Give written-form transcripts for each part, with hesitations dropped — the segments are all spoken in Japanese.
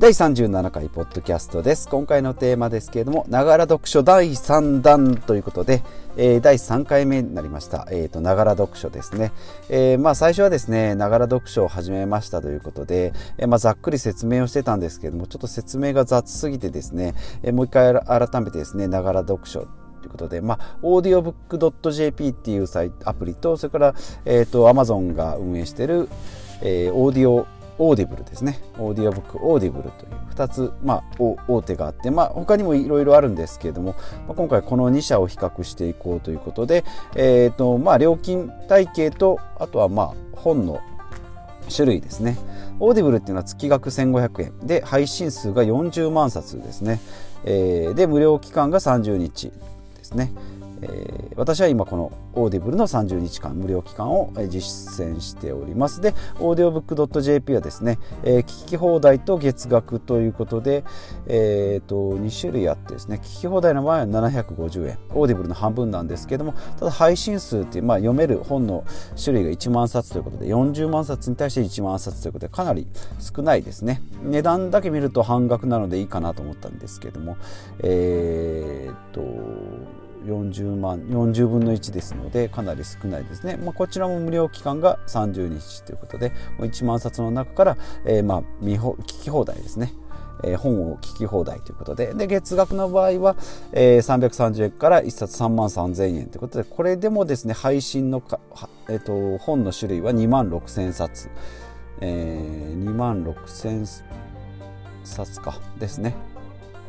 第37回ポッドキャストです。今回のテーマですけれども、ながら読書第3弾ということで、第3回目になりました。ながら読書ですね。最初はですね、ながら読書を始めましたということで、ざっくり説明をしてたんですけれども、ちょっと説明が雑すぎてですね、もう一回改めてですね、ながら読書ということで、audiobook.jp っていうアプリと、それから、Amazon が運営している、オーディブルですね。オーディオブック、オーディブルという2つ、大手があって、他にもいろいろあるんですけれども、今回この2社を比較していこうということで、料金体系と、あとは本の種類ですね。オーディブルっていうのは月額1500円で、配信数が40万冊ですね。で、無料期間が30日ですね。私は今このオーディブルの30日間無料期間を実践しております。で、audiobook.jp はですね、聞き放題と月額ということで、2種類あってですね、聞き放題の場合は750円、オーディブルの半分なんですけども、ただ配信数っていう、読める本の種類が1万冊ということで、40万冊に対して1万冊ということで、かなり少ないですね。値段だけ見ると半額なのでいいかなと思ったんですけども、40分の1ですので、かなり少ないですね。こちらも無料期間が30日ということで、1万冊の中から、聞き放題ですね。本を聞き放題ということで、月額の場合は、330円から1冊3万3000円ということで、これでもですね、配信の本の種類は2万6000冊、2万6000冊かですね。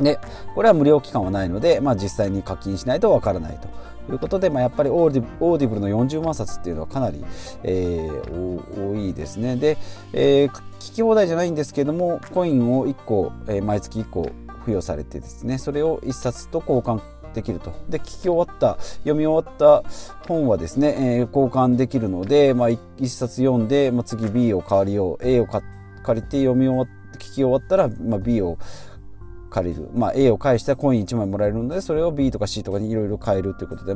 で、これは無料期間はないので、実際に課金しないとわからないということで、やっぱりオーディブルの40万冊っていうのはかなり、多いですね。で、聞き放題じゃないんですけども、コインを1個、毎月1個付与されてですね、それを1冊と交換できると。で、読み終わった本はですね、交換できるので、1冊読んで、次 B を借りよう、A を借りて聞き終わったら、B を借りる、A を返したらコイン1枚もらえるので、それを B とか C とかにいろいろ変えるということで、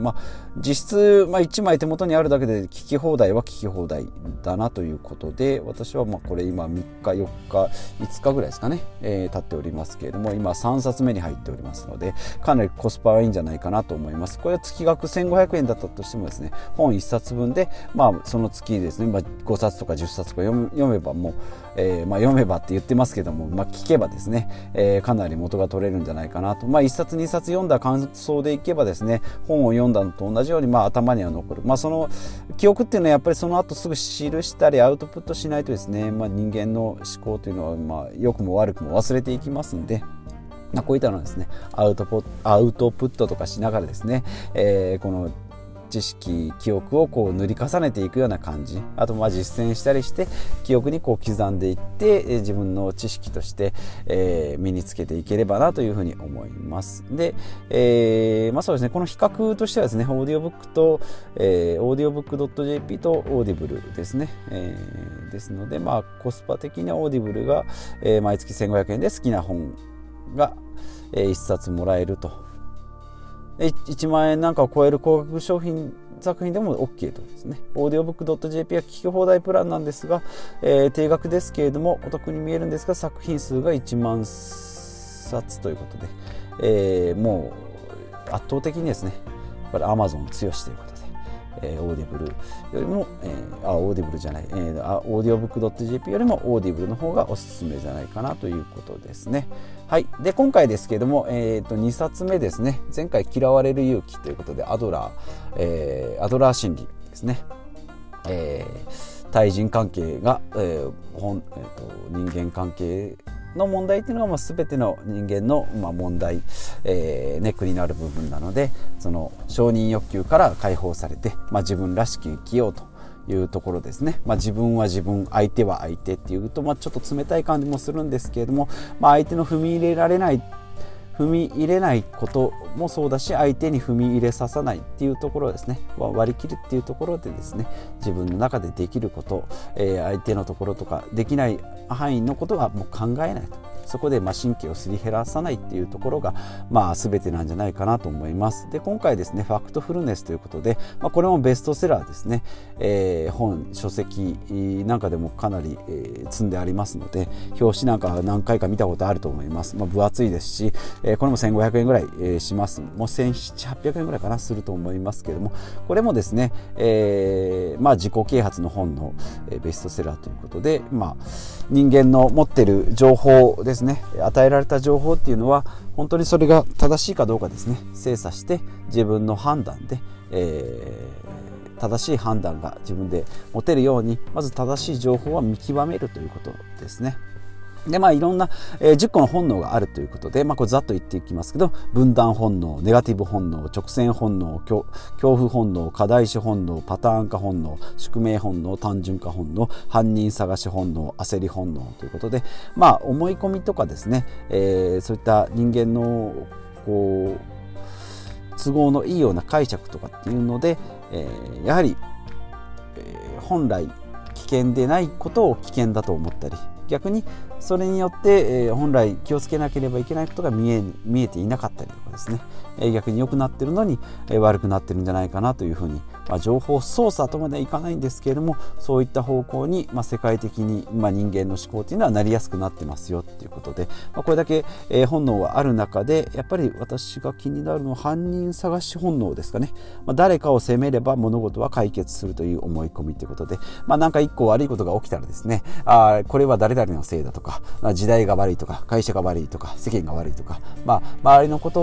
実質、1枚手元にあるだけで聞き放題は聞き放題だなということで、私はこれ今3日4日5日ぐらいですかね、経っておりますけれども、今3冊目に入っておりますので、かなりコスパはいいんじゃないかなと思います。これは月額1500円だったとしてもですね、本1冊分で、その月ですね、5冊とか10冊とか読めばもう、読めばって言ってますけども、聞けばですね、かなり元が取れるんじゃないかなと。1冊2冊読んだ感想でいけばですね、本を読んだのと同じように、頭には残る。その記憶っていうのはやっぱりその後すぐ記したりアウトプットしないとですね、人間の思考というのは、良くも悪くも忘れていきますんで、こういったのはですね、アウトプットとかしながらですね、この知識記憶を塗り重ねていくような感じ、あと実践したりして記憶に刻んでいって、自分の知識として、身につけていければなというふうに思います。で、そうですね、この比較としてはですね、audiobook.jp とオーディブルですね、ですので、コスパ的にはオーディブルが、毎月1500円で好きな本が、1冊もらえると。1万円なんかを超える高額作品でも OK とですね。audiobook.jp は聞き放題プランなんですが、定額ですけれどもお得に見えるんですが、作品数が1万冊ということで、もう圧倒的にですね、これ Amazon 強しということで、オーディブルよりも、audiobook.jp よりもオーディブルの方がおすすめじゃないかなということですね。はい。で、今回ですけれども、2冊目ですね。前回嫌われる勇気ということで、アドラー心理ですね。対人関係が、人間関係の問題というのが、全ての人間の、問題、ネックになる部分なので、その承認欲求から解放されて、自分らしく生きようというところですね。自分は自分、相手は相手っていうと、ちょっと冷たい感じもするんですけれども、相手の踏み入れないこともそうだし、相手に踏み入れさせないっていうところですね、割り切るっていうところでですね、自分の中でできること、相手のところとかできない範囲のことはもう考えないと。そこで神経をすり減らさないっていうところが全てなんじゃないかなと思います。で、今回ですね、ファクトフルネスということで、これもベストセラーですね、本書籍なんかでもかなり、積んでありますので、表紙なんか何回か見たことあると思います。分厚いですし、これも1500円ぐらい、します。もう1700、800円ぐらいかなすると思いますけれども、これもですね、自己啓発の本のベストセラーということで、人間の持ってる情報ですね、与えられた情報っていうのは本当にそれが正しいかどうかですね、精査して自分の判断で、正しい判断が自分で持てるように、まず正しい情報は見極めるということですね。で、いろんな、10個の本能があるということで、これざっと言っていきますけど、分断本能、ネガティブ本能、直線本能、恐怖本能、課題視本能、パターン化本能、宿命本能、単純化本能、犯人探し本能、焦り本能ということで、思い込みとかですね、そういった人間のこう都合のいいような解釈とかっていうので、やはり、本来危険でないことを危険だと思ったり、逆にそれによって本来気をつけなければいけないことが見えていなかったりとかですね、逆に良くなってるのに悪くなってるんじゃないかなというふうに、情報操作とまではいかないんですけれども、そういった方向に世界的に人間の思考というのはなりやすくなってますよということで、これだけ本能がある中で、やっぱり私が気になるのは犯人探し本能ですかね。誰かを責めれば物事は解決するという思い込みということで、なんか一個悪いことが起きたらですね、これは誰々のせいだとか、時代が悪いとか、会社が悪いとか、世間が悪いとか、周りのこと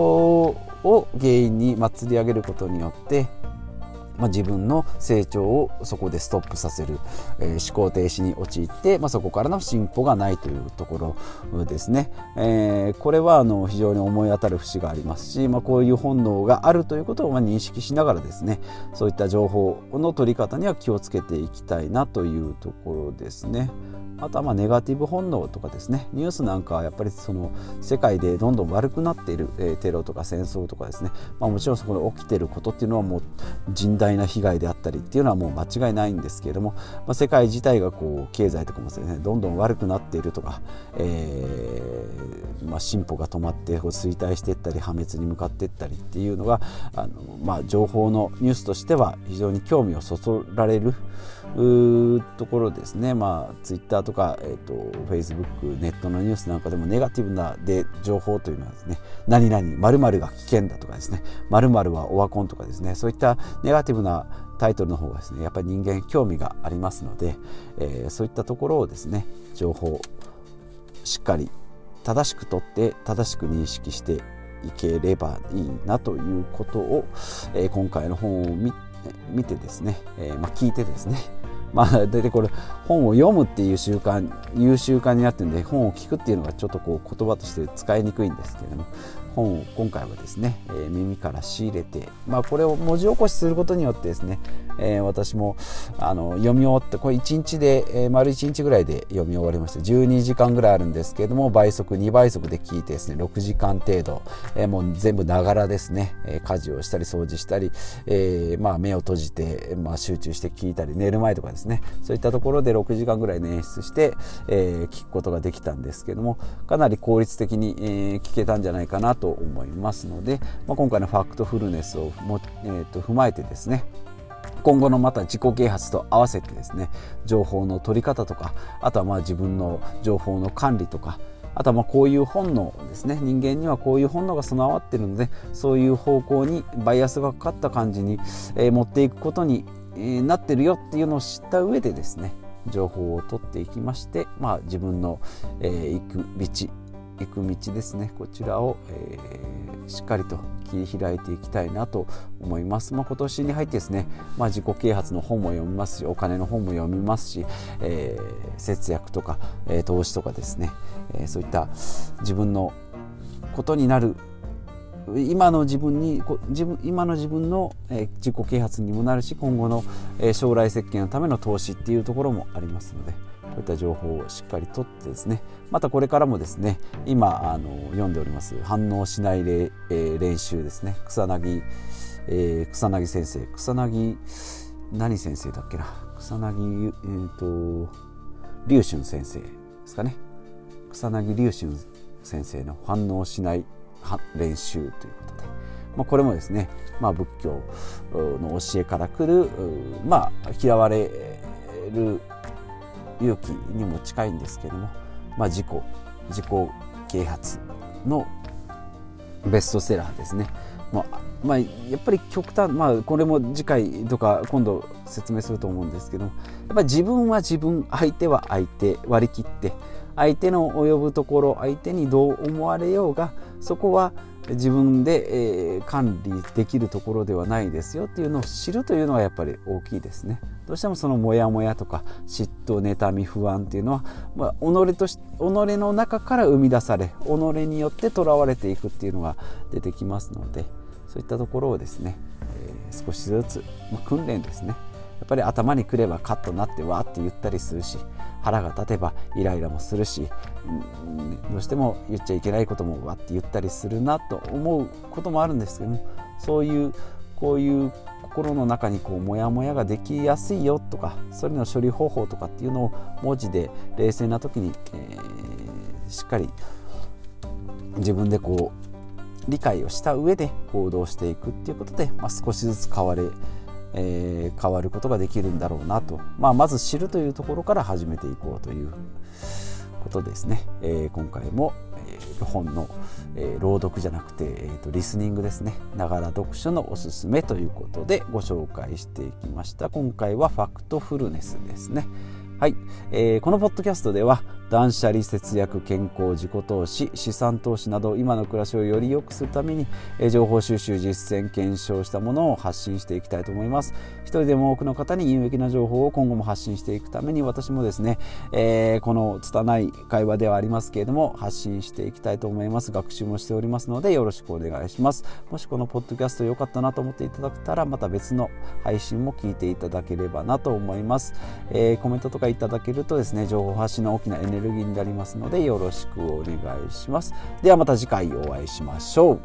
を原因に釣り上げることによって、自分の成長をそこでストップさせる、思考停止に陥って、そこからの進歩がないというところですね。これは非常に思い当たる節がありますし、こういう本能があるということを認識しながらですね、そういった情報の取り方には気をつけていきたいなというところですね。あとはネガティブ本能とかですね、ニュースなんかはやっぱりその世界でどんどん悪くなっている、テロとか戦争とかですね、もちろんそこで起きていることっていうのはもう甚大な被害であったりっていうのはもう間違いないんですけれども、世界自体がこう経済とかもですね、どんどん悪くなっているとか、進歩が止まって衰退していったり破滅に向かっていったりっていうのが情報のニュースとしては非常に興味をそそられるところですね。ツイッターとか、Facebook、ネットのニュースなんかでもネガティブな情報というのはですね、何々、〇〇が危険だとかですね、〇〇はオワコンとかですね、そういったネガティブなタイトルの方がですね、やっぱり人間興味がありますので、そういったところをですね、情報をしっかり正しく取って正しく認識していければいいなということを、今回の本を見てですね、聞いてですね、大体これ本を読むっていう習慣になってるんで、本を聞くっていうのがちょっとこう言葉として使いにくいんですけれども、本を今回はですね、耳から仕入れて、これを文字起こしすることによってですね、私も読み終わって、これ1日で、丸1日ぐらいで読み終わりまして、12時間ぐらいあるんですけれども、倍速2倍速で聞いてですね、6時間程度、もう全部ながらですね、家事をしたり掃除したり、目を閉じて、集中して聞いたり、寝る前とかですね、そういったところで6時間ぐらい捻出して、聞くことができたんですけれども、かなり効率的に、聞けたんじゃないかなと思いますので、今回のファクトフルネスを踏まえてですね、今後の自己啓発と合わせてですね、情報の取り方とか、あとは自分の情報の管理とか、あとはこういう本能ですね、人間にはこういう本能が備わっているので、そういう方向にバイアスがかかった感じに、持っていくことになってるよっていうのを知った上でですね、情報を取っていきまして、自分の、行く道ですね、こちらを、しっかりと切り開いていきたいなと思います。今年に入ってですね、自己啓発の本も読みますし、お金の本も読みますし、節約とか、投資とかですね、そういった自分のことになる今の自分の自己啓発にもなるし、今後の将来設計のための投資っていうところもありますので、こういった情報をしっかりとってですね、またこれからもですね、今読んでおります反応しない練習ですね、草薙龍春先生ですかね、草薙龍心先生の反応しない練習ということで、これもですね、仏教の教えからくる、嫌われる勇気にも近いんですけれども、自己啓発のベストセラーですね。やっぱり極端、これも次回とか今度説明すると思うんですけども、自分は自分、相手は相手、割り切って相手の及ぶところ、相手にどう思われようがそこは自分で、管理できるところではないですよっていうのを知るというのはやっぱり大きいですね。どうしてもそのモヤモヤとか嫉妬、妬み、不安っていうのは、己の中から生み出され、己によってとらわれていくっていうのが出てきますので、そういったところをですね、少しずつ、訓練ですね。やっぱり頭にくればカッとなってわーって言ったりするし、腹が立てばイライラもするし、どうしても言っちゃいけないこともわって言ったりするなと思うこともあるんですけども、こういう心の中にモヤモヤができやすいよとか、それの処理方法とかっていうのを文字で冷静な時に、しっかり自分で理解をした上で行動していくっていうことで、少しずつ変わることができるんだろうなと、まず知るというところから始めていこうということですね。今回も本の朗読じゃなくて、リスニングですね、ながら読書のおすすめということでご紹介していきました。今回はファクトフルネスですね。はい、このポッドキャストでは断捨離、節約、健康、自己投資、資産投資など今の暮らしをより良くするために、情報収集、実践、検証したものを発信していきたいと思います。一人でも多くの方に有益な情報を今後も発信していくために、私もですね、この拙い会話ではありますけれども発信していきたいと思います。学習もしておりますのでよろしくお願いします。もしこのポッドキャスト良かったなと思っていただけたら、また別の配信も聞いていただければなと思います。コメントとかいただけるとですね、情報発信の大きなエネルギーになりますのでよろしくお願いします。ではまた次回お会いしましょう。